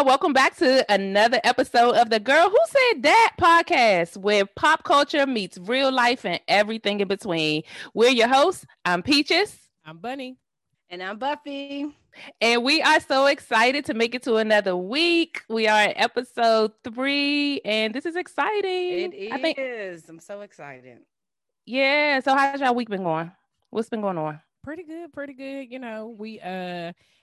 y'all. Welcome back to another episode of the Girl Who Said That podcast, where pop culture meets real life and everything in between. We're your hosts. I'm Peaches. I'm Bunny. And I'm Buffy. And we are so excited to make it to another week. We are at episode 3, and this is exciting. It is. I'm so excited. Yeah. So how's y'all week been going? What's been going on? Pretty good. You know, we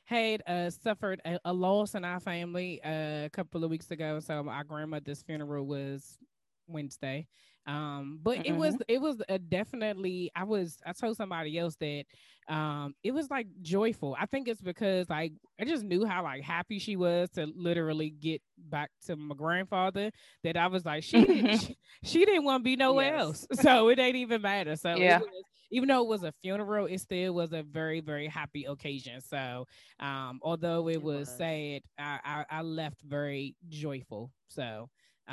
had suffered a loss in our family a couple of weeks ago. So our grandmother's funeral was Wednesday. But it was definitely, I told somebody else that it was like joyful. I think it's because like I just knew how like happy she was to literally get back to my grandfather, that I was like she didn't want to be nowhere else, so it ain't even matter. So yeah. Even though it was a funeral, it still was a very, very happy occasion. So although it was sad, I left very joyful. So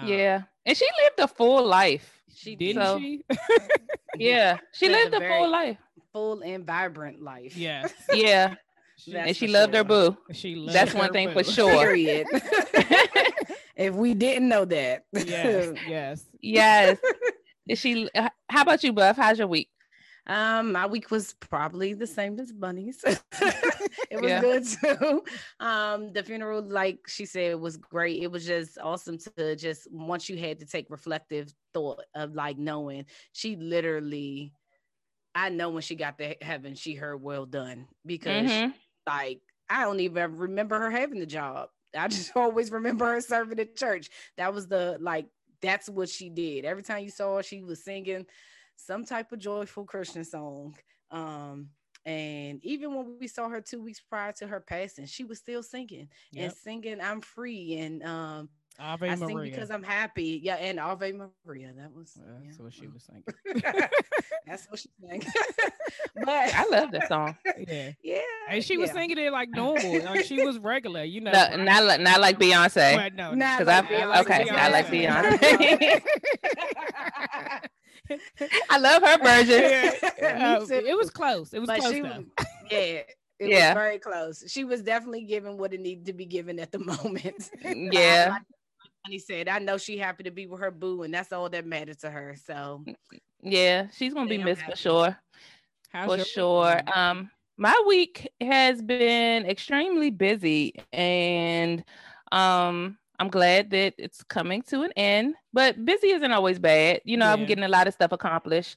yeah, and she lived a full life. She did. So, yeah, she lived a full life, full and vibrant life. Yes. Yeah. And she loved her boo. She loved that's one thing for sure. Period. If we didn't know that. Yes. She. How about you, Buff? How's your week? My week was probably the same as Bunny's. It was good too. The funeral, like she said, was great. It was just awesome to just, once you had to take reflective thought of like knowing she literally, I know when she got to heaven, she heard well done, because she, like, I don't even remember her having the job. I just always remember her serving at church. That was that's what she did. Every time you saw her, she was singing some type of joyful Christian song. And even when we saw her 2 weeks prior to her passing, she was still singing and singing "I'm Free" and Ave I Maria. Sing because I'm happy. Yeah, and Ave Maria. That's what she was singing. That's what she sang. But I love that song. Yeah. And she was singing it like normal. Like she was regular, you know. No, not like Beyonce. But no, because like not like Beyonce. I love her version. It was close. It was but close. It was very close. She was definitely given what it needed to be given at the moment. Yeah. Like he said, I know she happy to be with her boo, and that's all that mattered to her. So yeah, she's gonna be missed for sure. My week has been extremely busy, and I'm glad that it's coming to an end, but busy isn't always bad. You know, I'm getting a lot of stuff accomplished.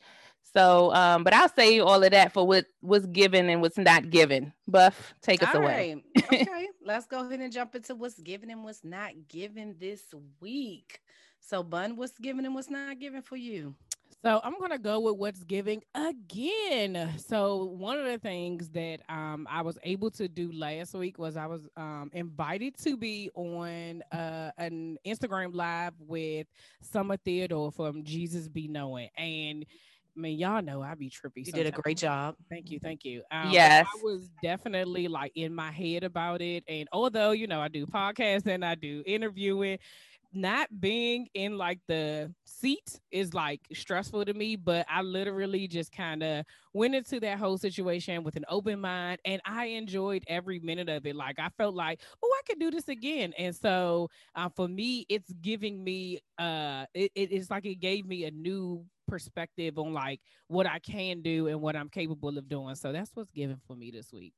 So, but I'll save all of that for what was given and what's not given. Buff, take us away. Okay, let's go ahead and jump into what's given and what's not given this week. So, Bun, what's given and what's not given for you? So I'm going to go with what's giving again. So one of the things that I was able to do last week was I was invited to be on an Instagram live with Summer Theodore from Jesus Be Knowing. And I mean, y'all know I be trippy. You did a great job. Thank you. Yes. I was definitely like in my head about it. And although, you know, I do podcasts and I do interviewing, not being in like the seat is like stressful to me, but I literally just kind of went into that whole situation with an open mind, and I enjoyed every minute of it. Like I felt like, oh, I could do this again. And so for me, it's giving me it's like it gave me a new perspective on like what I can do and what I'm capable of doing. So that's what's given for me this week.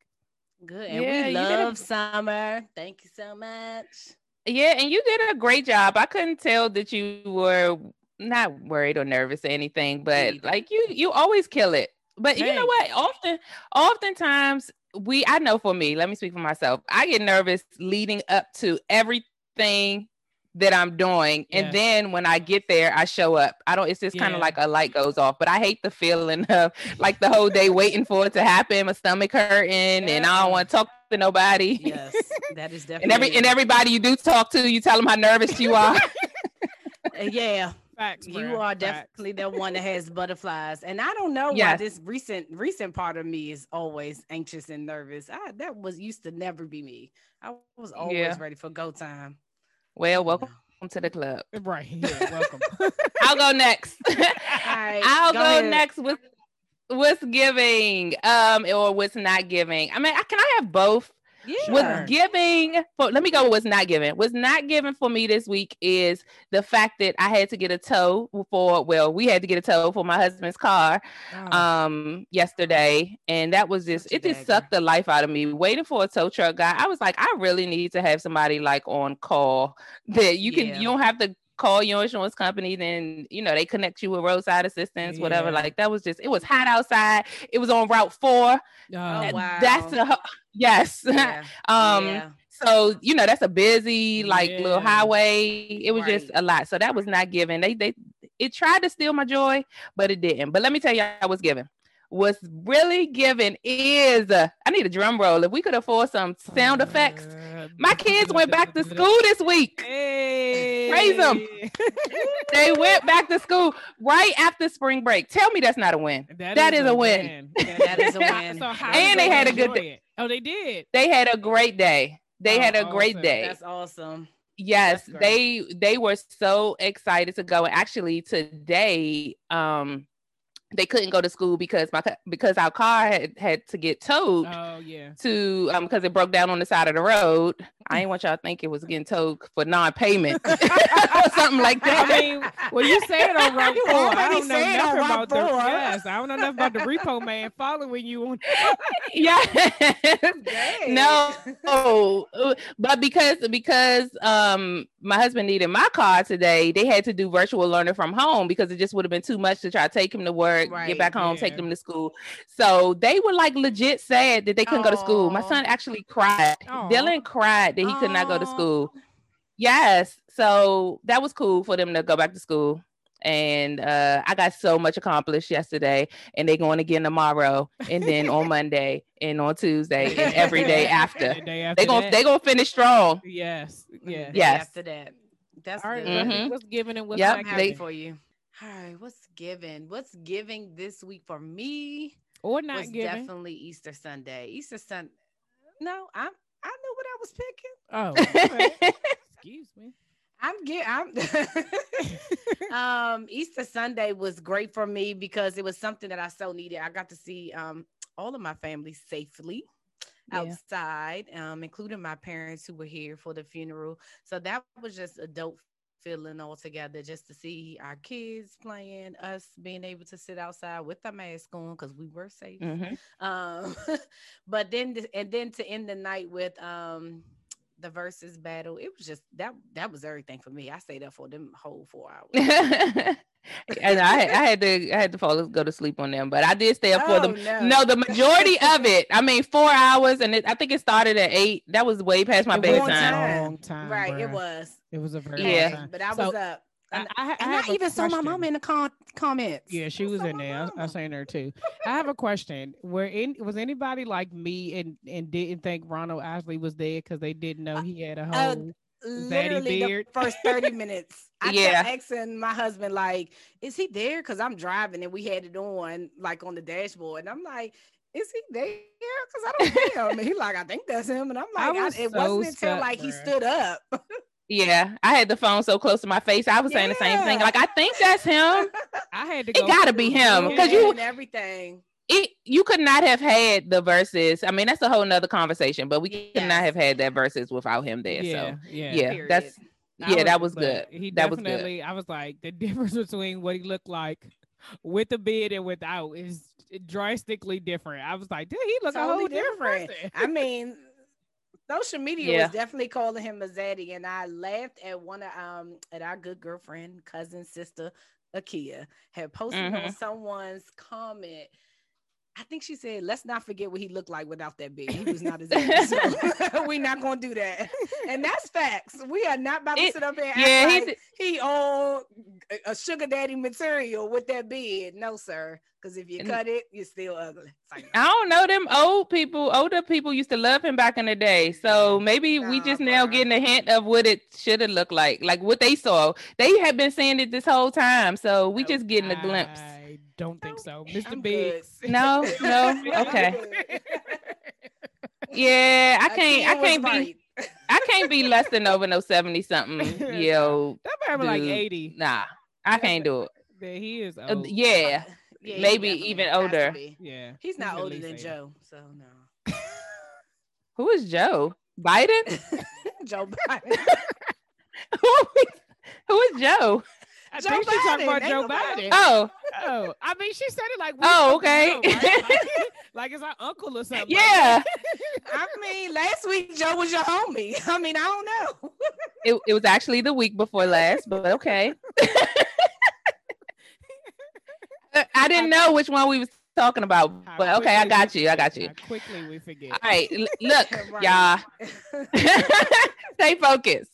Good. And we love Summer. Thank you so much. Yeah, and you did a great job. I couldn't tell that you were not worried or nervous or anything, but like you always kill it. But you know what? Oftentimes I know for me, let me speak for myself. I get nervous leading up to everything that I'm doing. Yeah. And then when I get there, I show up. It's just kind of like a light goes off, but I hate the feeling of like the whole day waiting for it to happen, my stomach hurting and I don't want to talk to nobody. Yes, that is definitely. And everybody you do talk to, you tell them how nervous you are. Yeah. Facts, you are definitely the one that has butterflies, and I don't know why this recent part of me is always anxious and nervous. That was used to never be me. I was always ready for go time. Well, welcome to the club. Right. Yeah, welcome. I'll go next. All right, I'll go next with what's giving or what's not giving. I mean, can I have both? Yeah. What's giving for, let me go with what's not giving. What's not giving for me this week is the fact that I had to get a tow for, well, we had to get a tow for my husband's car yesterday. And that was just, it just sucked the life out of me waiting for a tow truck guy. I was like, I really need to have somebody like on call that you can, you don't have to call your insurance company, then you know they connect you with roadside assistance, whatever. Like that was just, it was hot outside. It was on Route 4. Oh, wow. That's a yes. Yeah. So you know that's a busy like little highway. It was just a lot. So that was not given. It tried to steal my joy, but it didn't. But let me tell you, I was given. What's really given is I need a drum roll. If we could afford some sound effects. My kids went back to school this week. Hey. Praise them. They went back to school right after spring break. Tell me that's not a win. That is a win. That is a win. So and they had a good day. Oh, they did. They had a great day. They had a great day. That's awesome. Yes, that's they were so excited to go. Actually, today, they couldn't go to school because our car had to get towed. Oh yeah. To because it broke down on the side of the road. I didn't want y'all to think it was getting towed for non-payment or something like that. I mean, well, you said it on Route 4. I don't know nothing about the yes. I don't know nothing about the repo man following you. No, but because my husband needed my car today, they had to do virtual learning from home because it just would have been too much to try to take him to work. Get back home, take them to school. So they were like legit sad that they couldn't go to school. My son actually cried. Dylan cried that he could not go to school. Yes. So that was cool for them to go back to school. And I got so much accomplished yesterday, and they're going again tomorrow, and then on Monday, and on Tuesday, and every day after. They're gonna finish strong. Yes. Yeah. Yes. After that. That's all right. Mm-hmm. What's giving and what's not giving for you? All right, what's giving? What's giving this week for me? Or not was giving? Definitely Easter Sunday. Easter Sunday. No, I knew what I was picking. Oh, okay. Excuse me. Easter Sunday was great for me because it was something that I so needed. I got to see all of my family safely outside, including my parents who were here for the funeral. So that was just a dope feeling all together, just to see our kids playing, us being able to sit outside with our mask on because we were safe. Mm-hmm. But then, and then to end the night with the versus battle, it was just that was everything for me. I stayed up for them whole 4 hours, and I had to go to sleep on them, but I did stay up for them. No, the majority of it. I mean, 4 hours, and I think it started at 8. That was way past my bedtime. Long time, right? Bruh. It was. It was a very long time. But I was up. I even saw my mom in the comments. Yeah, she was in there. I seen her too. I have a question. Was anybody like me and didn't think Ronald Ashley was there because they didn't know he had a whole zaddy beard? The first 30 minutes. I kept asking my husband, like, is he there? Because I'm driving and we had it on, like on the dashboard. And I'm like, is he there? Because I don't know him. And he's like, I think that's him. And I'm like, it wasn't until like he stood up. Yeah, I had the phone so close to my face. I was saying the same thing. Like, I think that's him. I had to go. It gotta be him because you and everything. You could not have had the verses. I mean, that's a whole nother conversation. But we could not have had that verses without him there. Yeah, so that was good. He definitely. That was good. I was like, the difference between what he looked like with the beard and without is drastically different. I was like, dude, he looked totally a whole different. I mean. Social media was definitely calling him a zaddy, and I laughed at at our good girlfriend, cousin, sister, Akia, had posted on someone's comment. I think she said, let's not forget what he looked like without that beard. He was not a zaddy, so we're not going to do that. And that's facts. We are not about to sit up here and act like he all a sugar daddy material with that beard. No, sir. Because if you cut it, you're still ugly. I don't know. Them older people used to love him back in the day. So maybe we just now getting a hint of what it should have looked like what they saw. They had been saying it this whole time. So we just getting a glimpse. I don't think so. Mr. Biggs. No. Okay. Yeah, I can't be less than over no 70 something. Yo, that probably like 80. Nah, I can't do it. Yeah, he is old. Yeah. Yeah, maybe even older. Yeah, he's not older than Joe, so no. Who is Joe? Biden? Joe Biden. Who is Joe? I Joe think Biden. She talking about Ain't Joe Biden. Oh, I mean, she said it like, oh, okay, Joe, right? like it's our uncle or something. Yeah. I mean, last week Joe was your homie. I mean, I don't know. It was actually the week before last, but okay. I didn't know which one we was talking about, but okay, I got you. How quickly we forget. All right, look, y'all, stay focused.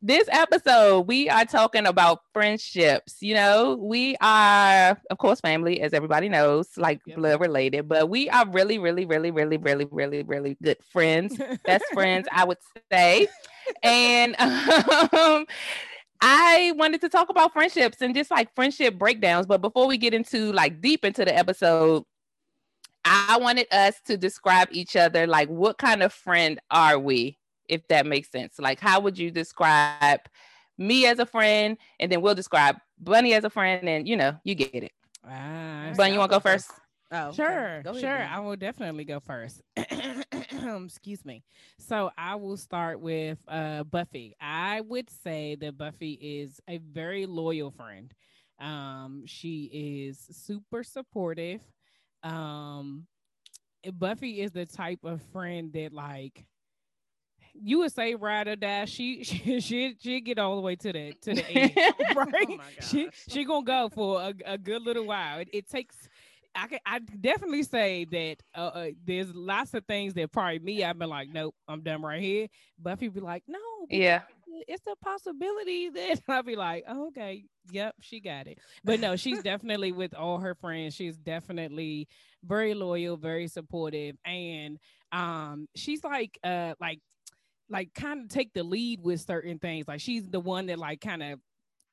This episode, we are talking about friendships. You know, we are, of course, family, as everybody knows, like blood related, but we are really, really, really, really, really, really, really good friends, best friends, I would say. And I wanted to talk about friendships and just like friendship breakdowns. But before we get into like deep into the episode, I wanted us to describe each other, like what kind of friend are we? If that makes sense. Like, how would you describe me as a friend? And then we'll describe Bunny as a friend, and you know, you get it. Bunny, you want to go first? Oh, sure. Okay. Go ahead, Bunny. I will definitely go first. Excuse me. So I will start with Buffy. I would say that Buffy is a very loyal friend. She is super supportive. Buffy is the type of friend that, like, you would say ride or die. She get all the way to the end, right? Oh, she gonna go for a good little while. It takes. I definitely say that there's lots of things that probably me, I've been like, nope, I'm done right here. Buffy be like, no, yeah, it's a possibility that I'll be like, oh, okay, yep, she got it. But no, she's definitely with all her friends. She's definitely very loyal, very supportive, and she's like kind of take the lead with certain things. Like she's the one that like kind of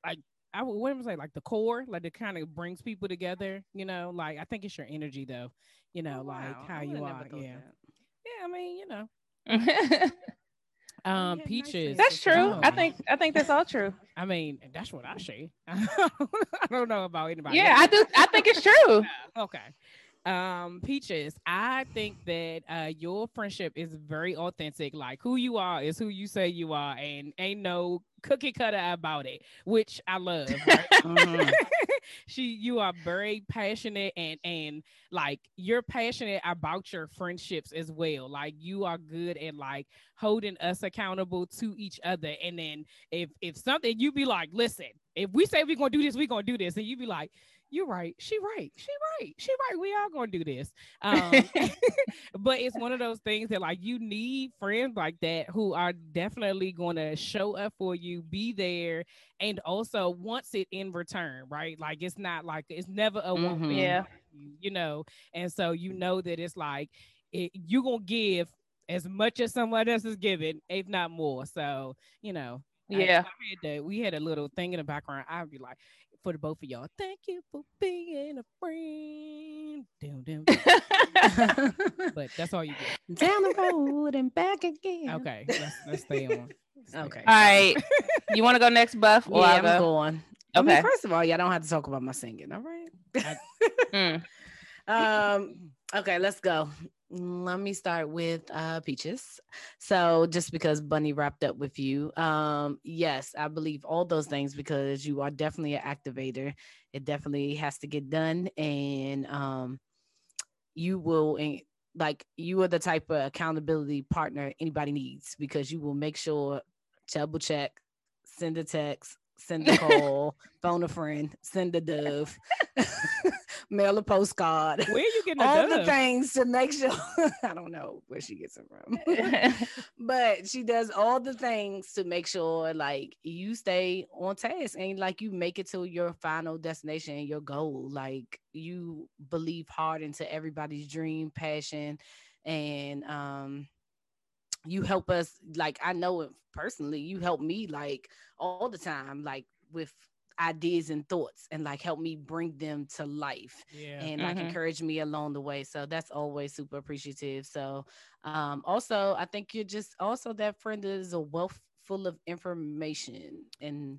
like I would say like the core, like it kind of brings people together, you know. Like I think it's your energy though, you know, like how you are. Yeah. Yeah, I mean, you know. Peaches. That's true. Oh. I think that's all true. I mean, that's what I say. I don't know about anybody. Yeah, else. I think it's true. Okay. Peaches, I think that your friendship is very authentic. Like who you are is who you say you are, and ain't no cookie cutter about it, which I love, right? You are very passionate, and like you're passionate about your friendships as well. Like you are good at like holding us accountable to each other, and then if something, you be like, listen, if we say we're gonna do this, we're gonna do this, and you be like, you're right. She right. We all gonna do this. But it's one of those things that like you need friends like that who are definitely gonna show up for you, be there, and also wants it in return, right? Like it's not like it's never a one thing, yeah. You know. And so you know that it's like you gonna give as much as someone else is giving, if not more. So you know, yeah. We had a little thing in the background. I'd be like, for the both of y'all, thank you for being a friend. Down. But that's all you get. Down the road and back again. Okay, let's stay on. Okay. All right. You want to go next, Buff? Or yeah, I'm going. Okay. I mean, first of all, y'all don't have to talk about my singing, all right? Okay, let's go. Let me start with Peaches. So just because Bunny wrapped up with you, yes, I believe all those things because you are definitely an activator. It definitely has to get done. And you are the type of accountability partner anybody needs because you will make sure, double check, send a text, send a call, phone a friend, send a dove, mail a postcard. Where are you getting all the things to make sure? I don't know where she gets it from, but she does all the things to make sure like you stay on task and like you make it to your final destination and your goal. Like you believe hard into everybody's dream, passion, and you help us. Like I know it personally. You help me like all the time, like with ideas and thoughts, and like help me bring them to life, yeah. And like encourage me along the way. So that's always super appreciative. So also I think you're just also that friend that is a wealth full of information and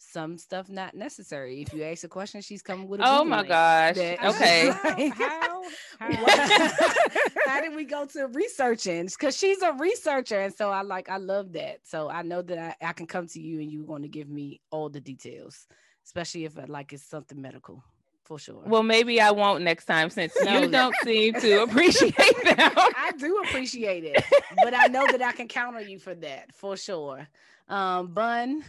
some stuff not necessary. If you ask a question, she's coming with a oh my gosh that, okay like, how did we go to researching? Because she's a researcher, and so I love that. So I know that I can come to you and you're going to give me all the details, especially if it's something medical. For sure. Well, maybe I won't next time, since you don't seem to appreciate that. I do appreciate it, but I know that I can count on you for that, for sure. Bun,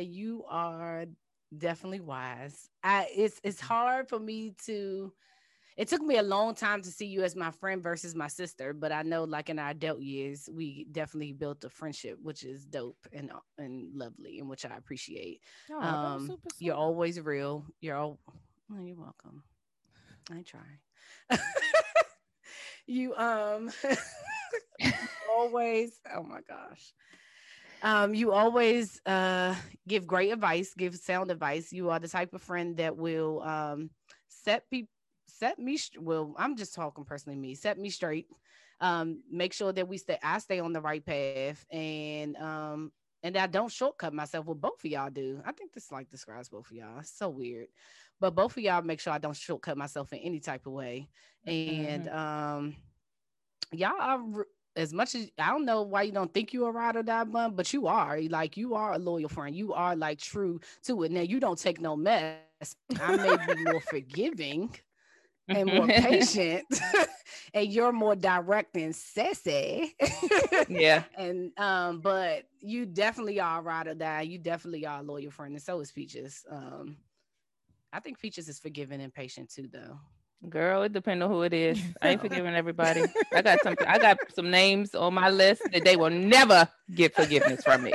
you are definitely wise. It's hard for me to. It took me a long time to see you as my friend versus my sister, but I know, like in our adult years, we definitely built a friendship, which is dope and lovely, and which I appreciate. Oh, super. You're always real. You're welcome. I try. You always. Oh my gosh. You always give great advice, give sound advice. You are the type of friend that will set me straight, make sure that I stay on the right path, and I don't shortcut myself. What both of y'all do, I think this describes both of y'all. It's so weird, but both of y'all make sure I don't shortcut myself in any type of way. And y'all are, as much as I don't know why you don't think you're a ride or die, Bun, but you are. Like, you are a loyal friend. You are true to it. Now, you don't take no mess. I may be more forgiving and more patient, and you're more direct and sassy. Yeah. And but you definitely are a ride or die. You definitely are a loyal friend, and so is Peaches. I think Peaches is forgiving and patient too, though. Girl, it depends on who it is. I ain't forgiving everybody. I got some names on my list that they will never get forgiveness from me.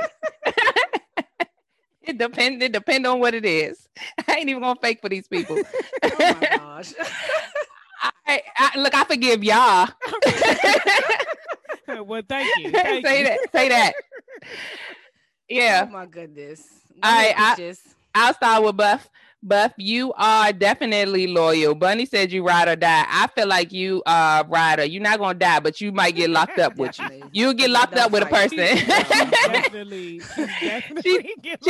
It depends on what it is. I ain't even gonna fake for these people. Oh my gosh. I forgive y'all. Well, thank you. Say that. Yeah. Oh my goodness. I'll start with Buff. Buff, you are definitely loyal. Bunny said you ride or die. I feel like you are rider. You're not gonna die, but you might get locked up with you. You'll get locked up with a person. She's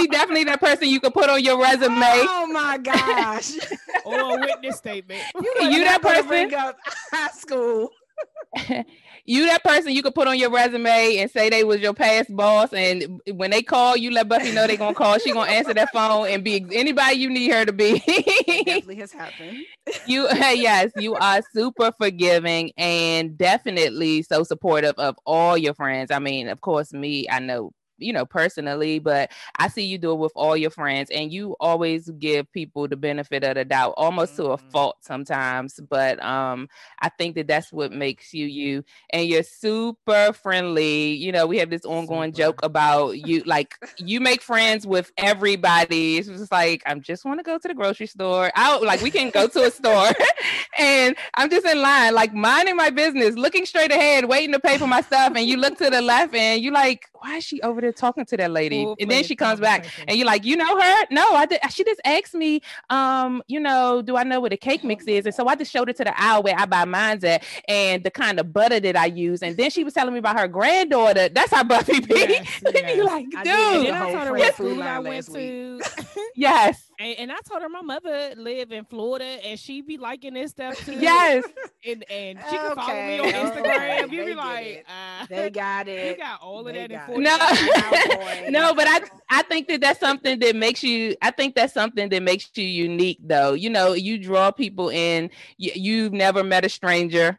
definitely that person you can put on your resume. Oh my gosh. Or a witness statement. You that person. Bring up high school. You that person you could put on your resume and say they was your past boss, and when they call, you let Buffy know they're gonna call. She gonna answer that phone and be anybody you need her to be. Definitely has happened. You are super forgiving and definitely so supportive of all your friends. I mean, of course, me, I know, personally, but I see you do it with all your friends, and you always give people the benefit of the doubt, almost to a fault sometimes, but I think that's what makes you, and you're super friendly. We have this ongoing joke about you, you make friends with everybody. It's just I just want to go to the grocery store. We can go to a store and I'm just in line, minding my business, looking straight ahead, waiting to pay for my stuff, and you look to the left and you why is she over there talking to that lady? And then she comes back and you're like, you know her? No, I did. She just asked me, do I know what a cake mix is? And so I just showed her to the aisle where I buy mine's at and the kind of butter that I use. And then she was telling me about her granddaughter. That's how Buffy be. Yes. You're like, dude. Yes. And I told her my mother live in Florida and she be liking this stuff too. Yes. And she can follow me on Instagram. You be they got it. You got all of that in Florida. No, but I think that's something that makes you, unique though. You draw people in, you've never met a stranger.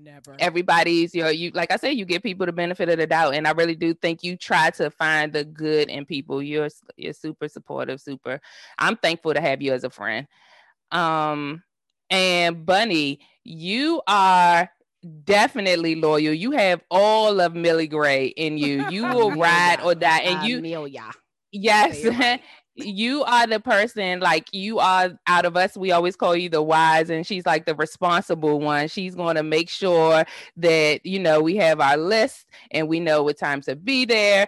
Never. Everybody's like I said, you give people the benefit of the doubt, and I really do think you try to find the good in people. You're super supportive, super. I'm thankful to have you as a friend. And Bunny, you are definitely loyal. You have all of Millie Gray in you. You will ride or die, and Amelia. Yes. You are the person, you are, out of us, we always call you the wise, and she's the responsible one. She's going to make sure that, we have our list and we know what time to be there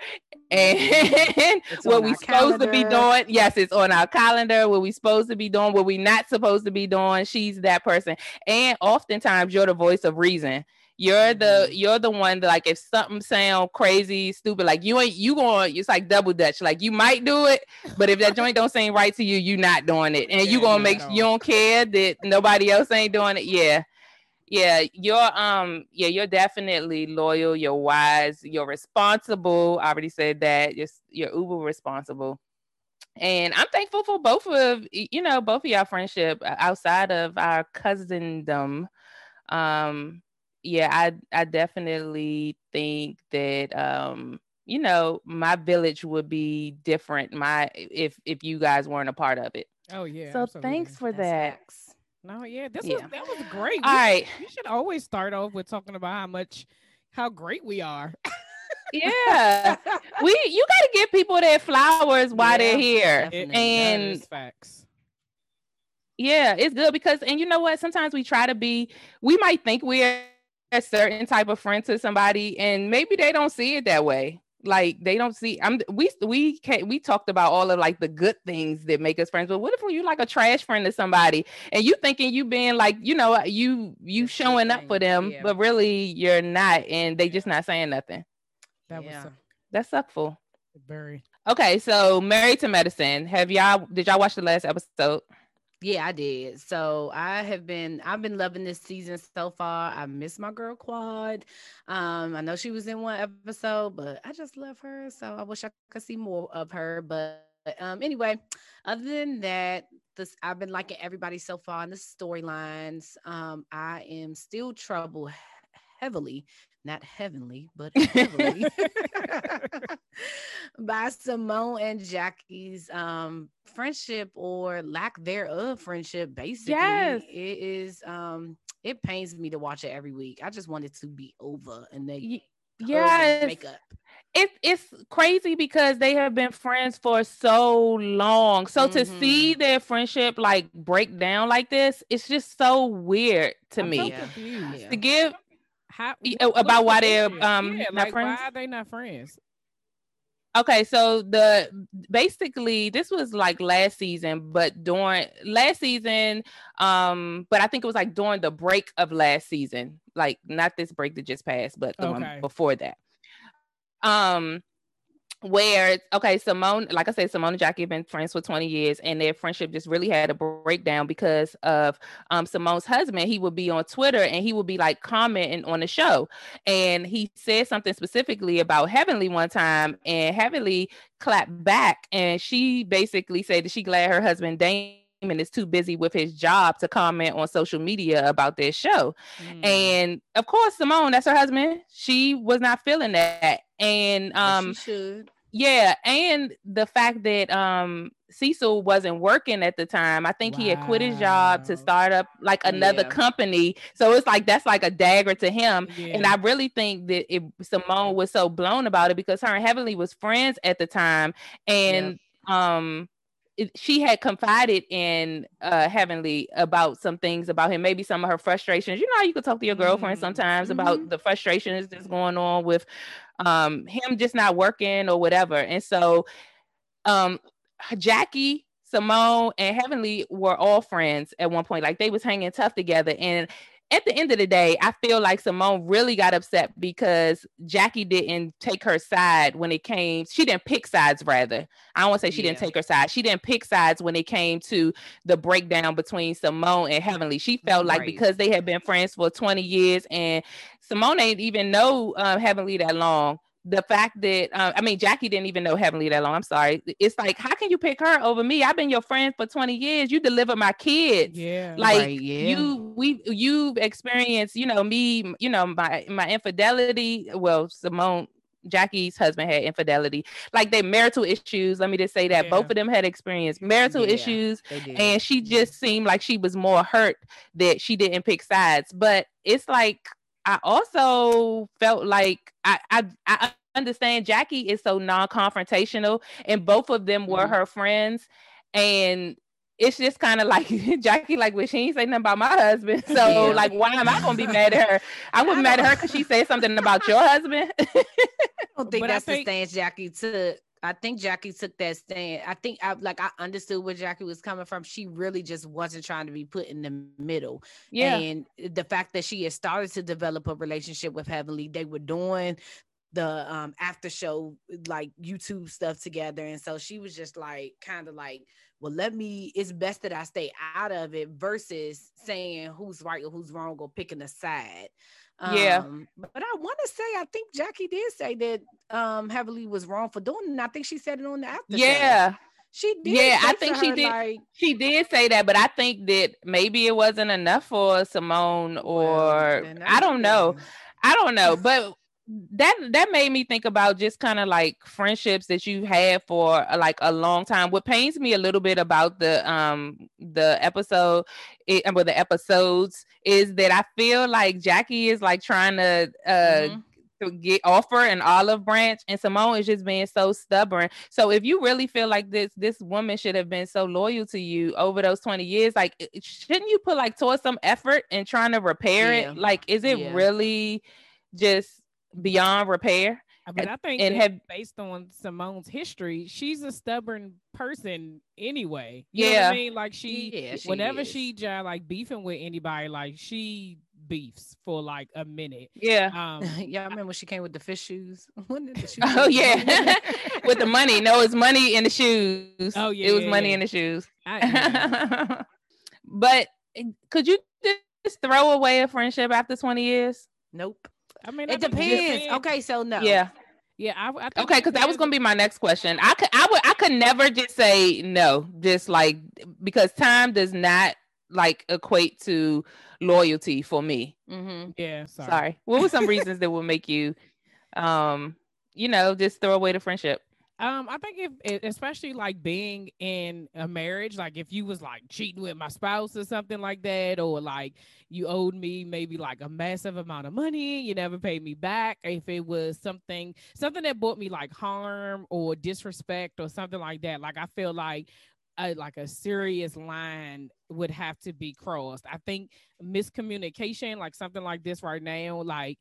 and what we're supposed to be doing. Yes, it's on our calendar, what we're supposed to be doing, what we're not supposed to be doing. She's that person. And oftentimes you're the voice of reason. You're the one that, like, if something sound crazy, stupid, like you going, it's like double dutch. Like you might do it, but if that joint don't seem right to you, you not doing it. And you gonna make you don't care that nobody else ain't doing it. Yeah. Yeah, you're definitely loyal, you're wise, you're responsible. I already said that. You're uber responsible. And I'm thankful for both of y'all friendship outside of our cousindom. I definitely think that my village would be different if you guys weren't a part of it. Oh yeah. So absolutely. Thanks for that. Sucks. No, yeah, that was great. All right. You should always start off with talking about how great we are. Yeah. You got to give people their flowers while they're here. Definitely. And that is facts. Yeah, it's good because, and you know what? Sometimes we might think we're a certain type of friend to somebody, and maybe they don't see it that way. Like they don't see. We talked about all of like the good things that make us friends, but what if you like a trash friend to somebody and you thinking you being like, you showing up for them, but really you're not, and they just not saying nothing. That's suckful. Very. Okay, so Married to Medicine. Did y'all watch the last episode? Yeah, I did. So I've been loving this season so far. I miss my girl Quad. I know she was in one episode, but I just love her. So I wish I could see more of her. But anyway, other than that, I've been liking everybody so far in the storylines. I am still troubled heavily, not heavenly, but heavily by Simone and Jackie's friendship, or lack thereof friendship. Basically, yes. It is. It pains me to watch it every week. I just want it to be over, and they make up. It's crazy because they have been friends for so long. So to see their friendship like break down like this, it's just so weird to me. So to give. About why they're not friends? Why are they not friends? Okay, so basically this was like last season, but during last season, but I think it was like during the break of last season, like not this break that just passed, but the one before that. Simone, like I said, Simone and Jackie have been friends for 20 years, and their friendship just really had a breakdown because of Simone's husband. He would be on Twitter and he would be like commenting on the show. And he said something specifically about Heavenly one time, and Heavenly clapped back. And she basically said that she glad her husband Damon is too busy with his job to comment on social media about their show. Mm. And of course, Simone, that's her husband, she was not feeling that. And and the fact that Cecil wasn't working at the time, I think he had quit his job to start up like another company. So it's like that's like a dagger to him. Yeah. And I really think that Simone was so blown about it because her and Heavenly was friends at the time, and she had confided in Heavenly about some things about him, maybe some of her frustrations. You know how you could talk to your girlfriend sometimes about the frustrations that's going on with him just not working or whatever. And so Jackie, Simone, and Heavenly were all friends at one point. Like they was hanging tough together. And at the end of the day, I feel like Simone really got upset because Jackie didn't take her side when it came. She didn't pick sides, rather. I don't want to say she didn't take her side. She didn't pick sides when it came to the breakdown between Simone and Heavenly. She felt like because they had been friends for 20 years and Simone ain't even know Heavenly that long. The fact that, Jackie didn't even know Heavenly that long. I'm sorry. It's like, how can you pick her over me? I've been your friend for 20 years. You deliver my kids. Yeah. Like you've experienced, me, my infidelity. Well, Simone, Jackie's husband had infidelity, like they marital issues. Let me just say that both of them had experienced marital issues. And she just seemed like she was more hurt that she didn't pick sides. But it's like, I also felt like I understand Jackie is so non-confrontational, and both of them were her friends, and it's just kind of like Jackie, like, well, she ain't say nothing about my husband, so like, why am I gonna be mad at her? I wouldn't mad at her because she said something about your husband. I don't think that's the stance Jackie took I think Jackie took that stand. I think I understood where Jackie was coming from. She really just wasn't trying to be put in the middle. Yeah. And the fact that she had started to develop a relationship with Heavenly, they were doing the after show, like YouTube stuff together. And so she was just like, kind of like, well, it's best that I stay out of it versus saying who's right or who's wrong or picking a side. Yeah. But I want to say, I think Jackie did say that Heavenly was wrong for doing it. And I think she said it on the after show. She did. Yeah, I think she did. Like, she did say that, but I think that maybe it wasn't enough for Simone, or I don't know. But that made me think about just kind of like friendships that you've had for like a long time. What pains me a little bit about the episodes is that I feel like Jackie is like trying to get offer an olive branch, and Simone is just being so stubborn. So if you really feel like this woman should have been so loyal to you over those 20 years, like shouldn't you put like towards some effort in trying to repair it? Like, is it really just beyond repair? But I think based on Simone's history, she's a stubborn person anyway. You know what I mean? Like she whenever she like beefing with anybody, like she beefs for like a minute. I remember when she came with the fish shoes. Oh yeah. With the money. No, it's money in the shoes. Oh yeah. It was money in the shoes. But could you just throw away a friendship after 20 years? Nope. I mean, it depends. Okay, so no. Yeah. I okay, because that was gonna be my next question. I could never just say no, just like, because time does not like equate to loyalty for me. Mm-hmm. Yeah. Sorry. What were some reasons that would make you, just throw away the friendship? I think if especially like being in a marriage, like if you was like cheating with my spouse or something like that, or like you owed me maybe like a massive amount of money, you never paid me back. If it was something that brought me like harm or disrespect or something like that, like I feel like a serious line would have to be crossed. I think miscommunication, like something like this right now, like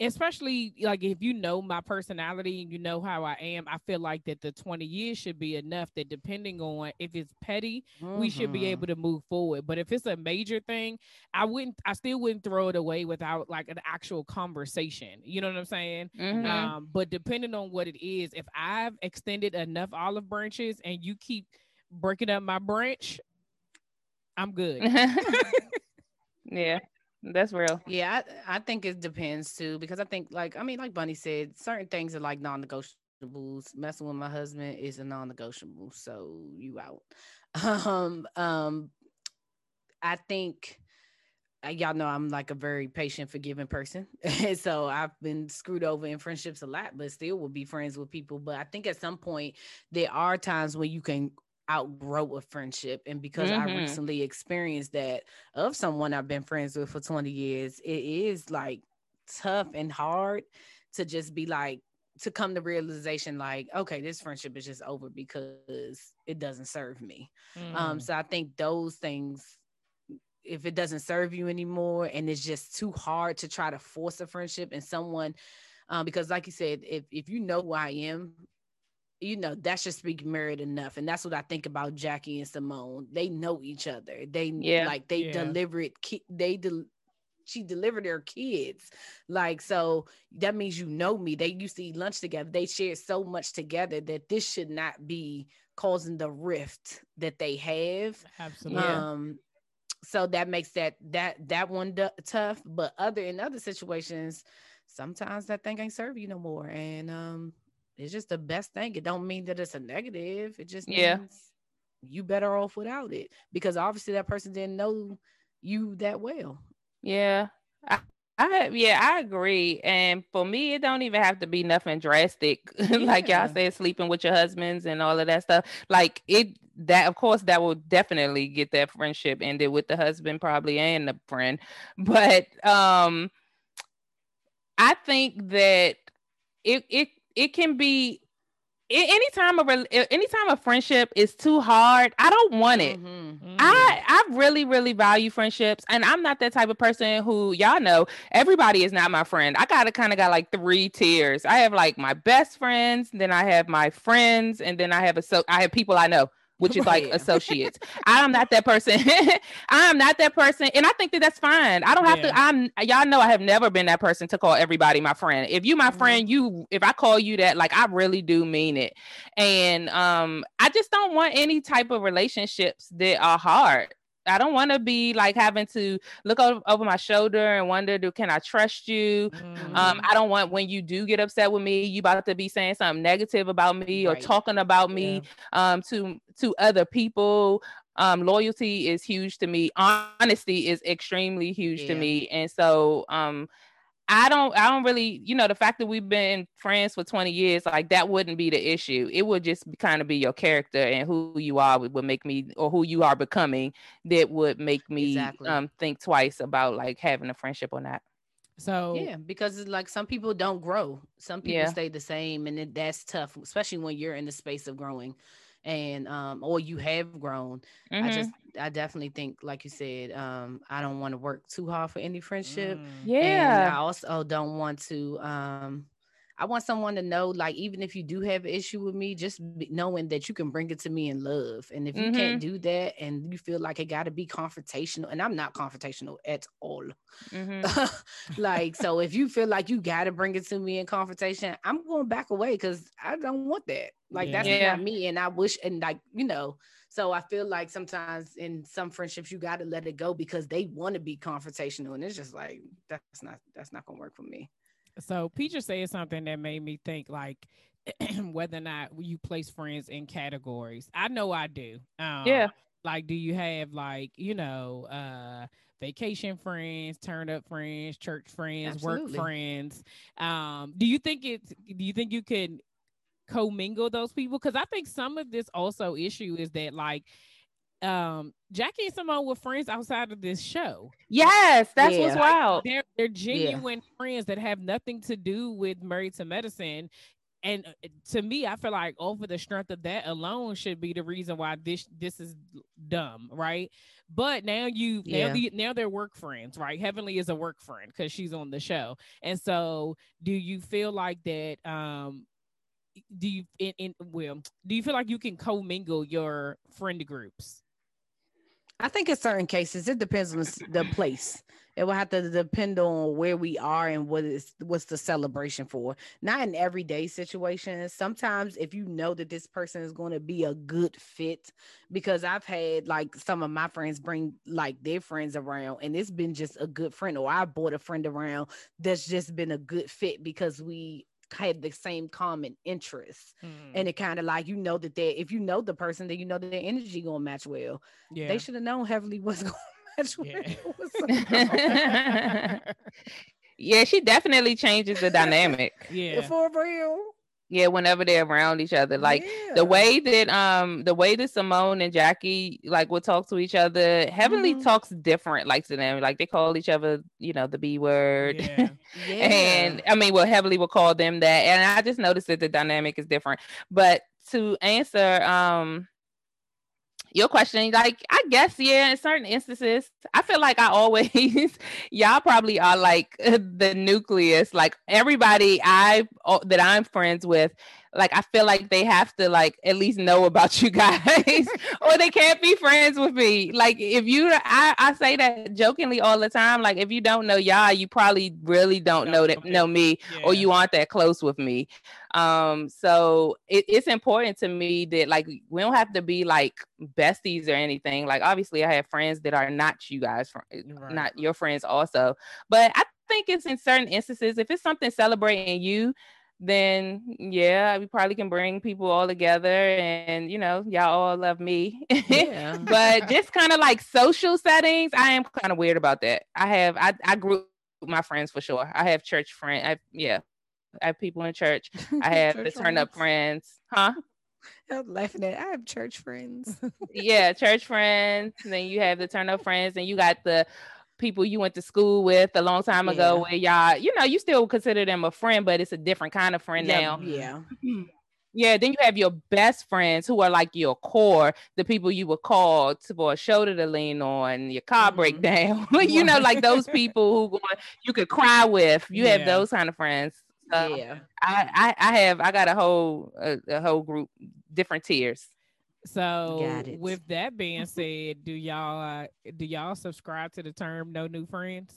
especially like if you know my personality and you know how I am, I feel like that the 20 years should be enough that depending on if it's petty, we should be able to move forward. But if it's a major thing, I still wouldn't throw it away without like an actual conversation. You know what I'm saying? Mm-hmm. But depending on what it is, if I've extended enough olive branches and you keep breaking up my branch, I'm good. Yeah. That's real. Yeah, I think it depends too, because I think like Bunny said, certain things are like non-negotiables. Messing with my husband is a non-negotiable, so you out. I think y'all know I'm like a very patient, forgiving person. So I've been screwed over in friendships a lot, but still will be friends with people. But I think at some point there are times when you can outgrow a friendship, and because I recently experienced that of someone I've been friends with for 20 years, it is like tough and hard to just be like, to come to realization like, okay, this friendship is just over because it doesn't serve me. So I think those things, if it doesn't serve you anymore and it's just too hard to try to force a friendship and someone, because like you said, if you know who I am, you know, that should speak married enough. And that's what I think about Jackie and Simone. They know each other. She delivered their kids. Like, so that means, you know me, they used to eat lunch together. They shared so much together that this should not be causing the rift that they have. Absolutely. So that makes that one tough, but in other situations, sometimes that thing ain't serve you no more. And, it's just the best thing. It don't mean that it's a negative. It just means you better off without it, because obviously that person didn't know you that well. Yeah. I agree. And for me, it don't even have to be nothing drastic. Like y'all said, sleeping with your husbands and all of that stuff. Like that will definitely get that friendship ended with the husband probably and the friend. But I think that it can be anytime a friendship is too hard. I don't want it. I really, really value friendships. And I'm not that type of person who, y'all know, everybody is not my friend. I kind of got like three tiers. I have like my best friends, then I have my friends, and then I have people I know, which is like associates. I'm not that person. I'm not that person. And I think that that's fine. I don't have to, y'all know I have never been that person to call everybody my friend. If you my friend, if I call you that, like I really do mean it. And I just don't want any type of relationships that are hard. I don't want to be like having to look over my shoulder and wonder, can I trust you? Mm-hmm. I don't want, when you do get upset with me, you about to be saying something negative about me, right, or talking about me to other people. Loyalty is huge to me. Honesty is extremely huge to me. And so I don't really, the fact that we've been friends for 20 years, like that wouldn't be the issue. It would just kind of be your character and who you are would make me, or who you are becoming, that would make me think twice about like having a friendship or not. So because it's like some people don't grow. Some people stay the same, and that's tough, especially when you're in the space of growing and or you have grown. Mm-hmm. I definitely think, like you said, I don't want to work too hard for any friendship. And I also don't want to I want someone to know, like, even if you do have an issue with me, just knowing that you can bring it to me in love. And if you can't do that and you feel like it got to be confrontational, and I'm not confrontational at all. Mm-hmm. Like, so if you feel like you got to bring it to me in confrontation, I'm going back away because I don't want that. Like, that's not me. And I wish, and like, so I feel like sometimes in some friendships, you got to let it go because they want to be confrontational. And it's just like, that's not going to work for me. So Peter said something that made me think, like, whether or not you place friends in categories. I know I do. Like, do you have like, vacation friends, turn up friends, church friends, work friends? Do you think you could commingle those people? Because I think some of this also issue is that, like, Jackie and Simone were friends outside of this show. Yes, that's what's wild. Like, they're genuine friends that have nothing to do with Married to Medicine. And to me, I feel like over the strength of that alone should be the reason why this is dumb, right? But now they're work friends, right? Heavenly is a work friend because she's on the show. And so do you feel like that do you feel like you can commingle your friend groups? I think in certain cases, it depends on the place. It will have to depend on where we are and what's the celebration for. Not an everyday situation. Sometimes if you know that this person is going to be a good fit, because I've had like some of my friends bring like their friends around and it's been just a good friend, or I brought a friend around that's just been a good fit because we had the same common interests. And it kind of like, that they, if you know the person, then their energy gonna match well. They should have known Heavenly was gonna match well. She definitely changes the dynamic. For real. Whenever they're around each other, like the way that Simone and Jackie like will talk to each other, Heavenly talks different like to them. Like they call each other, the B word. And I mean, well, Heavenly will call them that. And I just noticed that the dynamic is different. But to answer your question, like, I guess, in certain instances, I feel like I always, y'all probably are like the nucleus, like everybody that I'm friends with, like, I feel like they have to like at least know about you guys or they can't be friends with me. Like if you, I say that jokingly all the time, like if you don't know y'all, you probably really don't know me or you aren't that close with me. So it's important to me that like, we don't have to be like besties or anything. Like obviously I have friends that are not you guys, not your friends also, but I think it's in certain instances, if it's something celebrating you, then we probably can bring people all together and y'all all love me. But just kind of like social settings, I am kind of weird about that. I group my friends for sure. I have church friends. I have people in church. I have church the turn up friends. I'm laughing at I have church friends. Church friends. And then you have the turn up friends, and you got the people you went to school with a long time ago where y'all, you still consider them a friend, but it's a different kind of friend now. Yeah, then you have your best friends who are like your core, the people you would call for a shoulder to lean on, your car breakdown, you know, like those people who you could cry with. You have those kind of friends. So yeah, I got a whole group, different tiers. So with that being said, do y'all subscribe to the term no new friends?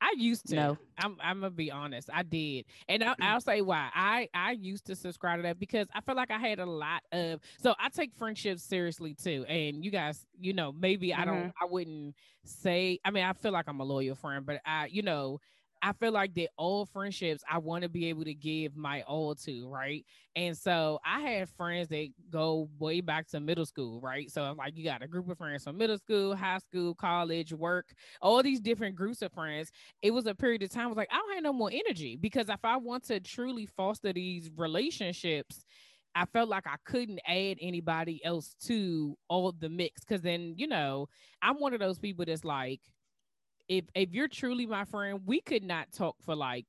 I used to. No. I'm gonna be honest. I did, and I'll say why. I used to subscribe to that because I feel like I had a lot of. So I take friendships seriously too, and you guys, you know, maybe I don't. I wouldn't say. I mean, I feel like I'm a loyal friend, but I feel like the old friendships I want to be able to give my all to, right? And so I had friends that go way back to middle school, right? So I'm like, you got a group of friends from middle school, high school, college, work, all these different groups of friends. It was a period of time I was like, I don't have no more energy, because if I want to truly foster these relationships, I felt like I couldn't add anybody else to all the mix, because then, you know, I'm one of those people that's like, if you're truly my friend, we could not talk for like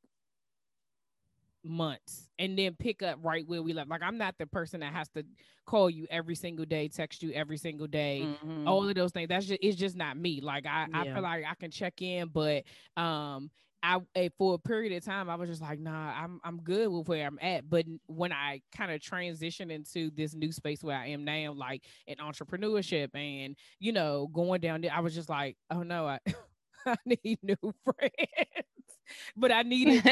months and then pick up right where we left. Like, I'm not the person that has to call you every single day, text you every single day, all of those things. It's just not me. Like, I feel like I can check in, but for a period of time, I was just like, nah, I'm good with where I'm at. But when I kind of transitioned into this new space where I am now, like in entrepreneurship and, you know, going down there, I was just like, oh no, I need new friends, but I needed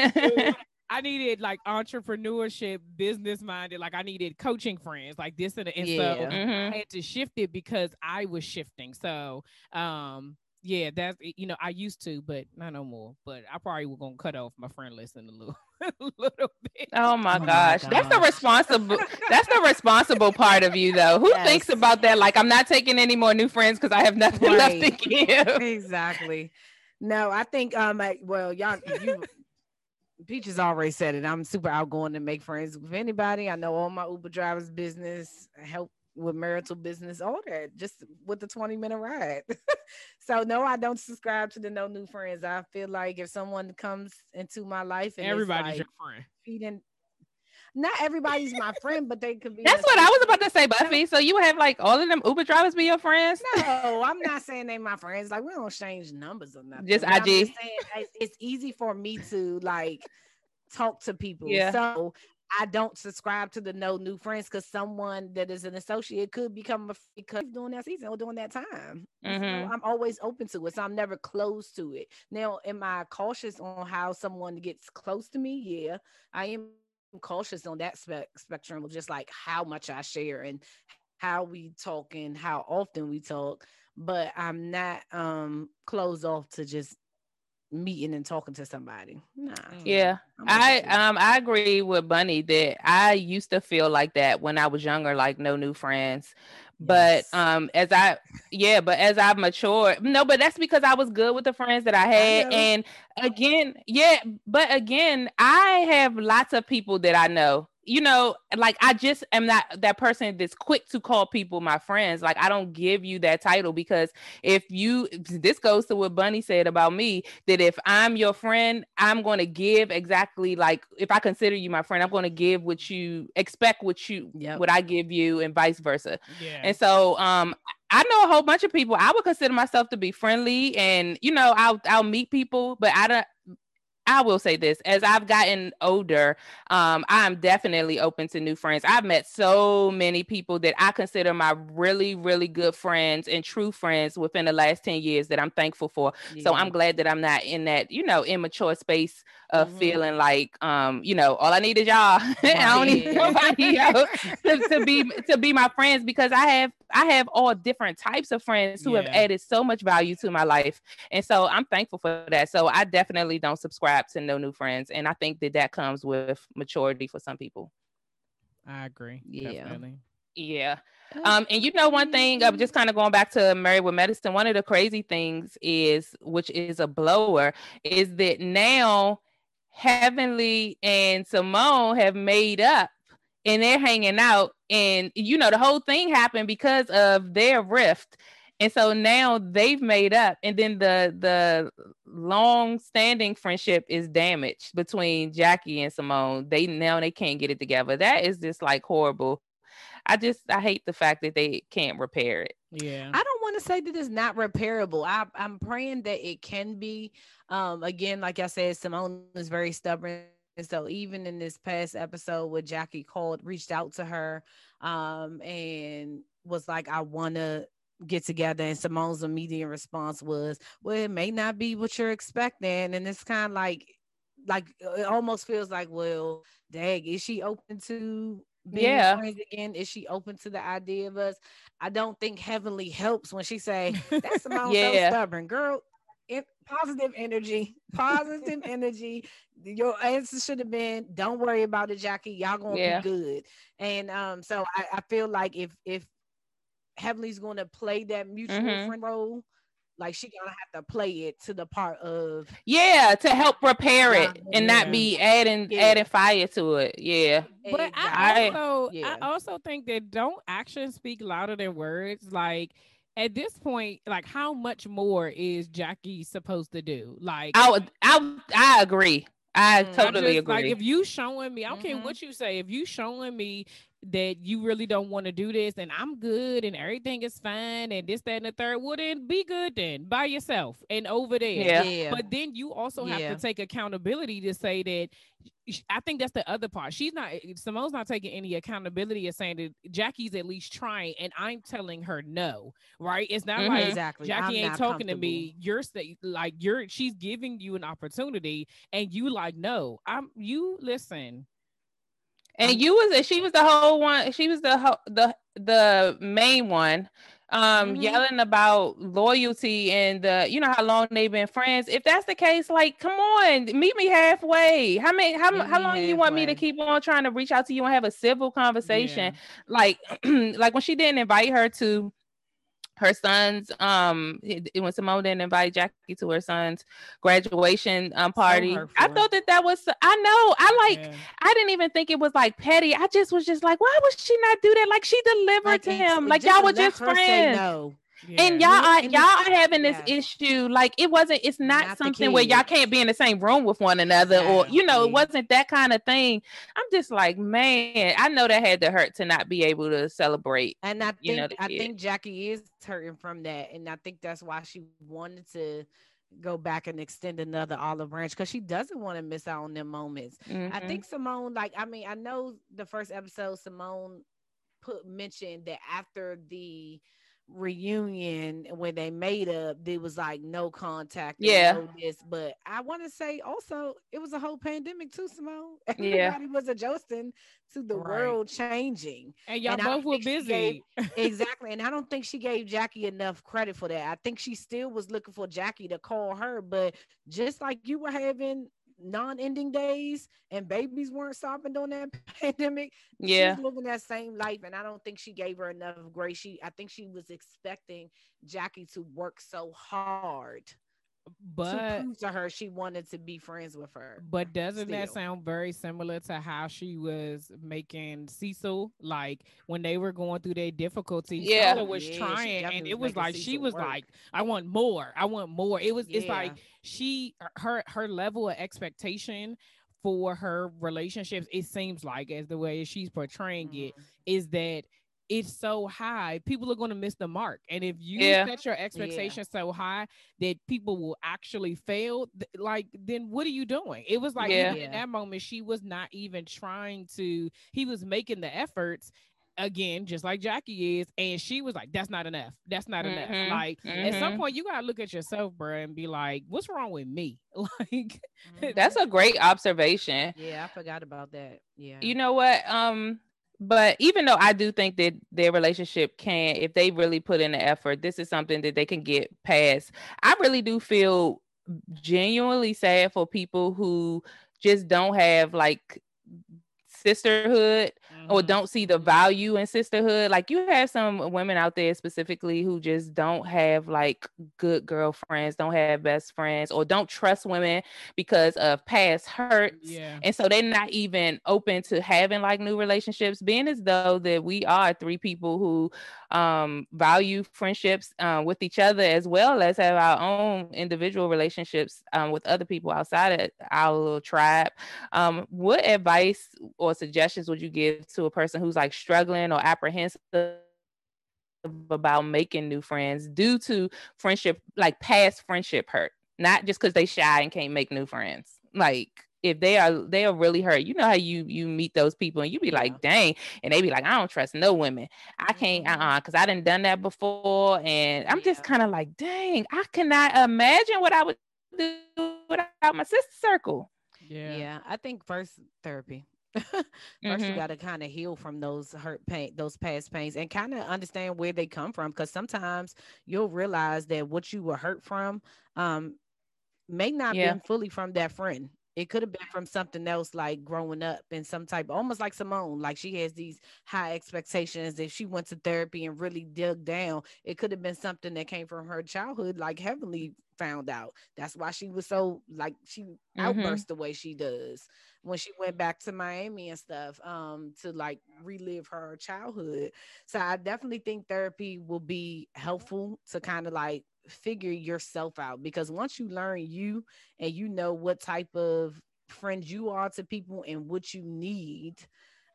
like entrepreneurship, business minded. Like I needed coaching friends like this. And so I had to shift it because I was shifting. So, that's, you know, I used to, but not no more, but I probably was going to cut off my friend list in a little bit. Oh my gosh. That's the responsible part of you though. Who thinks about that? Like, I'm not taking any more new friends because I have nothing left to give. Exactly. No, I think, Peaches already said it. I'm super outgoing to make friends with anybody. I know all my Uber drivers, business, help with marital business, all that, just with the 20-minute ride. So no, I don't subscribe to the no new friends. I feel like if someone comes into my life and everybody's like your friend, not everybody's my friend, but they could be. That's what I was about to say, Buffy. So you have like all of them Uber drivers be your friends? No, I'm not saying they my friends. Like, we don't exchange numbers or nothing. Just IG. I'm just saying, it's easy for me to like talk to people. Yeah. So I don't subscribe to the no new friends because someone that is an associate could become a friend during that season or during that time. So I'm always open to it. So I'm never closed to it. Now, am I cautious on how someone gets close to me? Yeah, I am cautious on that spectrum of just like how much I share and how we talk and how often we talk. But I'm not closed off to just meeting and talking to somebody. Nah. Yeah. I agree with Bunny that I used to feel like that when I was younger, like no new friends. But as I've matured, no, but that's because I was good with the friends that I had. But again, I have lots of people that I know. You know, like I just am not that person that's quick to call people my friends. Like I don't give you that title because this goes to what Bunny said about me, that if I'm your friend, I'm going to give exactly like, if I consider you my friend, I'm going to give what you expect, what I give you and vice versa. Yeah. And so, I know a whole bunch of people, I would consider myself to be friendly and, you know, I'll meet people, but I will say this, as I've gotten older, I'm definitely open to new friends. I've met so many people that I consider my really, really good friends and true friends within the last 10 years that I'm thankful for. Yeah. So I'm glad that I'm not in that, you know, immature space of feeling like, you know, all I need is y'all. I don't need nobody else to be my friends, because I have all different types of friends who have added so much value to my life. And so I'm thankful for that. So I definitely don't subscribe and no new friends, and I think that comes with maturity for some people. I agree. Definitely. And you know, one thing, I'm just kind of going back to Married with Medicine, one of the crazy things is, which is a blower, is that now Heavenly and Simone have made up and they're hanging out, and you know, the whole thing happened because of their rift. And so now they've made up, and then the long-standing friendship is damaged between Jackie and Simone. They can't get it together. That is just like horrible. I hate the fact that they can't repair it. Yeah, I don't want to say that it's not repairable. I'm praying that it can be. Again, like I said, Simone is very stubborn. And so even in this past episode where Jackie reached out to her and was like, I want to get together. And Simone's immediate response was, well, it may not be what you're expecting. And it's kind of like it almost feels like, well, dang, is she open to being friends again? Is she open to the idea of us? I don't think Heavenly helps when she say, that's Simone so stubborn, girl. Positive energy. Your answer should have been, don't worry about it, Jackie, y'all gonna be good. And so I feel like if Heavenly's gonna play that mutual friend role, like she gonna have to play it to the part of to help repair it and not be adding fire to it. But I also think that don't actions speak louder than words. Like at this point, like how much more is Jackie supposed to do? Like I agree. I totally agree. Like if you showing me, I don't care what you say, if you showing me that you really don't want to do this and I'm good and everything is fine and this, that, and the third, well then be good then by yourself and over there. Yeah. But then you also have to take accountability to say that. I think that's the other part. Simone's not taking any accountability of saying that Jackie's at least trying, and I'm telling her no, right? It's not like Jackie ain't talking to me. She's giving you an opportunity, and you like, no, listen. And she was the main one, yelling about loyalty and you know how long they've been friends. If that's the case, like, come on, meet me halfway. How long do you want me to keep on trying to reach out to you and have a civil conversation? Yeah. Like, like when she didn't invite her to her son's, when Simone didn't invite Jackie to her son's graduation party, I thought that was, I didn't even think it was like petty. I just was just like, why would she not do that? Like she delivered to him. Like y'all were just friends. No. Yeah. And y'all are having this issue. Like it's not something where y'all can't be in the same room with one another, or, you know, it wasn't that kind of thing. I'm just like, man, I know that had to hurt to not be able to celebrate. And I think Jackie is hurting from that. And I think that's why she wanted to go back and extend another olive branch, because she doesn't want to miss out on them moments. Mm-hmm. I think Simone, I know the first episode Simone mentioned that after the reunion when they made up, there was like no contact. But I want to say also it was a whole pandemic too, Simone. Everybody was adjusting to the world changing, and y'all both were busy. Exactly, and I don't think she gave Jackie enough credit for that. I think she still was looking for Jackie to call her, but just like you were having non-ending days and babies weren't stopping during that pandemic, she was living that same life, and I don't think she gave her enough grace. I think she was expecting Jackie to work so hard to prove to her she wanted to be friends with her. But that sound very similar to how she was making Cecil, like when they were going through their difficulties, Tyler was trying, and it was like Cecil she was work. Like, I want more. It was it's like her level of expectation for her relationships, it seems like, as the way she's portraying it, is that it's so high, people are going to miss the mark. And if you set your expectations so high that people will actually fail, then what are you doing? It was like in that moment, she was not even trying to, he was making the efforts, again, just like Jackie is, and she was like, that's not enough. Like at some point you gotta look at yourself, bro, and be like, what's wrong with me? Like that's a great observation. I forgot about that. You know what, but even though I do think that their relationship can, if they really put in the effort, this is something that they can get past. I really do feel genuinely sad for people who just don't have like sisterhood or don't see the value in sisterhood. Like, you have some women out there specifically who just don't have like good girlfriends, don't have best friends, or don't trust women because of past hurts. Yeah. And so they're not even open to having like new relationships, being as though that we are three people who value friendships with each other, as well as have our own individual relationships with other people outside of our little tribe. What advice or suggestions would you give to a person who's like struggling or apprehensive about making new friends due to friendship, like past friendship hurt, not just because they shy and can't make new friends? Like, if they are really hurt, you know how you meet those people and you be like, dang, and they be like, I don't trust no women. I can't, because I done that before, and I'm just kind of like, dang, I cannot imagine what I would do without my sister circle. Yeah, I think first therapy. First, you got to kind of heal from those those past pains, and kind of understand where they come from, because sometimes you'll realize that what you were hurt from may not been fully from that friend. It could have been from something else, like growing up in some type, almost like Simone, like she has these high expectations. If she went to therapy and really dug down, it could have been something that came from her childhood, like Heavenly found out. That's why she was so, like, she outburst the way she does when she went back to Miami and stuff, to like relive her childhood. So I definitely think therapy will be helpful to kind of like figure yourself out, because once you learn you and you know what type of friend you are to people and what you need,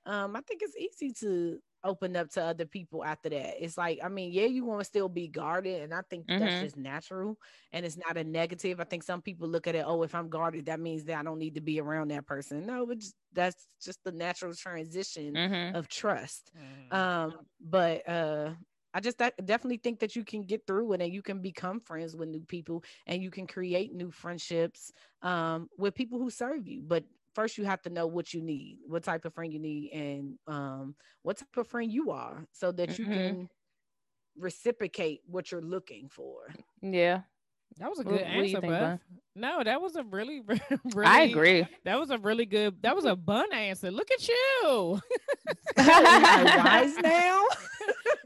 I think it's easy to open up to other people after that. It's like, I mean, yeah, you want to still be guarded, and I think that's just natural, and it's not a negative. I think some people look at it, oh, if I'm guarded, that means that I don't need to be around that person. No, but that's just the natural transition of trust. But I just definitely think that you can get through it, and you can become friends with new people, and you can create new friendships with people who serve you. But first, you have to know what you need, what type of friend you need, and what type of friend you are, so that you can reciprocate what you're looking for. Yeah. That was a good answer, Beth. No, that was a really I agree. That was a really good, that was a bun answer. Look at you. Wise now?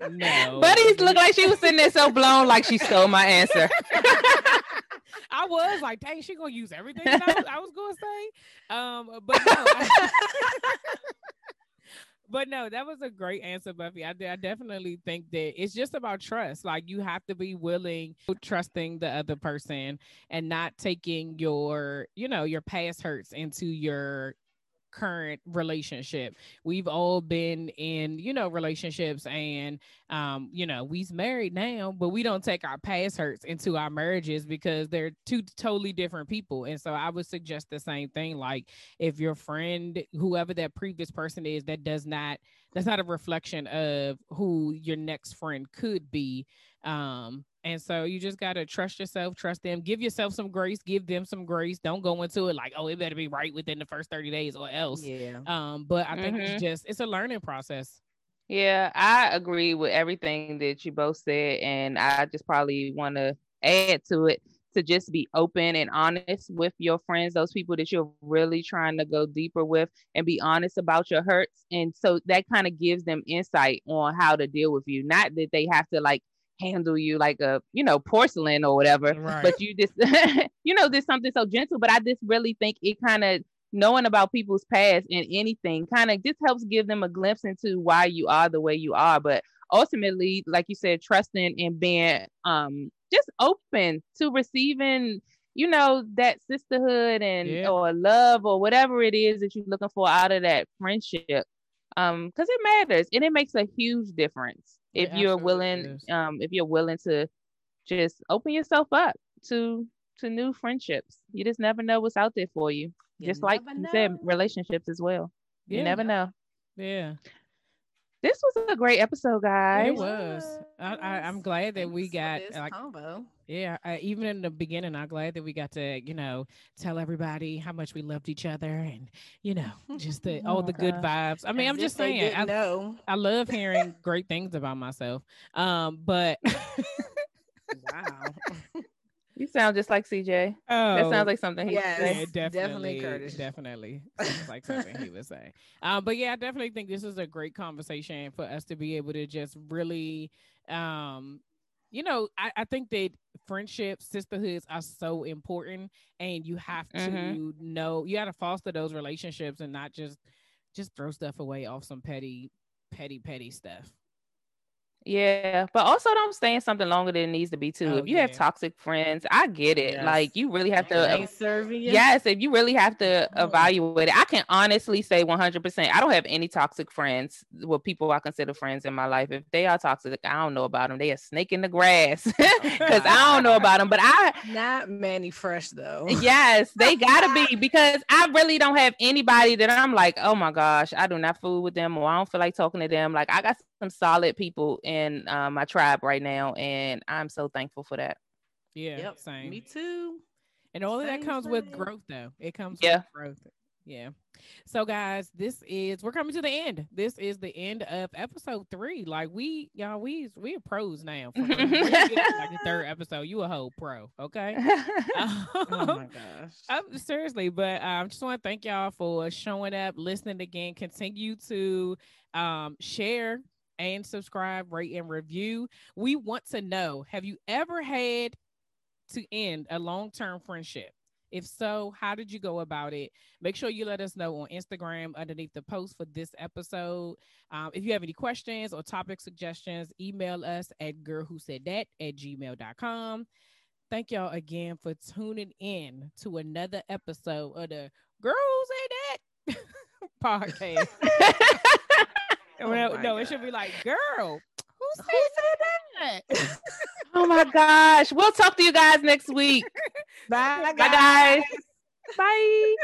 No. Buddies look like she was sitting there so blown, like she stole my answer. I was like, dang, she gonna use everything that I was gonna say. But no, but no, that was a great answer, Buffy. I definitely think that it's just about trust. Like, you have to be willing to trusting the other person and not taking your, you know, your past hurts into your current relationship. We've all been in, you know, relationships, and you know, we's married now, but we don't take our past hurts into our marriages, because they're two totally different people. And so I would suggest the same thing. Like, if your friend, whoever that previous person is, that's not a reflection of who your next friend could be. And so you just got to trust yourself, trust them, give yourself some grace, give them some grace. Don't go into it like, oh, it better be right within the first 30 days or else. Yeah. But I think it's a learning process. Yeah, I agree with everything that you both said. And I just probably want to add to it, to just be open and honest with your friends, those people that you're really trying to go deeper with, and be honest about your hurts. And so that kind of gives them insight on how to deal with you. Not that they have to like handle you like a, you know, porcelain or whatever, right? But you just, you know, there's something so gentle. But I just really think it kind of, knowing about people's past and anything, kind of just helps give them a glimpse into why you are the way you are. But ultimately, like you said, trusting and being just open to receiving, you know, that sisterhood and or love or whatever it is that you're looking for out of that friendship, because it matters, and it makes a huge difference if you're willing, if you're willing to just open yourself up to new friendships. You just never know what's out there for you. You just like you said, relationships as well. Yeah. You never know. Yeah. This was a great episode, guys. It was. I'm glad that we got like combo. Yeah, even in the beginning, I'm glad that we got to, you know, tell everybody how much we loved each other, and, you know, just the, all the good vibes. I mean, I'm just saying, I love hearing great things about myself. But wow, you sound just like CJ. Oh, that sounds like something he would say. Yeah, definitely Curtis. Definitely sounds like something he would say. But yeah, I definitely think this is a great conversation for us to be able to just really, you know, I think that friendships, sisterhoods are so important, and you have to know, you got to foster those relationships and not just throw stuff away off some petty stuff. Yeah, but also don't stay in something longer than it needs to be too. Oh, if you have toxic friends, I get it. Yes. Like, you really have to if you really have to evaluate it. I can honestly say 100%, I don't have any toxic friends, well, people I consider friends in my life. If they are toxic, I don't know about them. They a snake in the grass because I don't know about them. But I not many fresh though. Yes, they gotta be, because I really don't have anybody that I'm like, oh my gosh, I do not fool with them, or I don't feel like talking to them. Like, I got some solid people in my tribe right now, and I'm so thankful for that. Yeah, yep. Same. Me too. And all of that comes with growth, though. It comes with growth. Yeah. So, guys, we're coming to the end. This is the end of episode 3. Like, we are pros now. For like the 3rd episode, you a whole pro, okay? Oh my gosh. Seriously, but I just want to thank y'all for showing up, listening again. Continue to share and subscribe, rate, and review. We want to know, have you ever had to end a long-term friendship? If so, how did you go about it? Make sure you let us know on Instagram underneath the post for this episode. If you have any questions or topic suggestions, email us at girlwhosaidthat@gmail.com. Thank y'all again for tuning in to another episode of the Girl Who Said That podcast. It should be like, girl, who said that? Oh my gosh. We'll talk to you guys next week. Bye guys. Bye.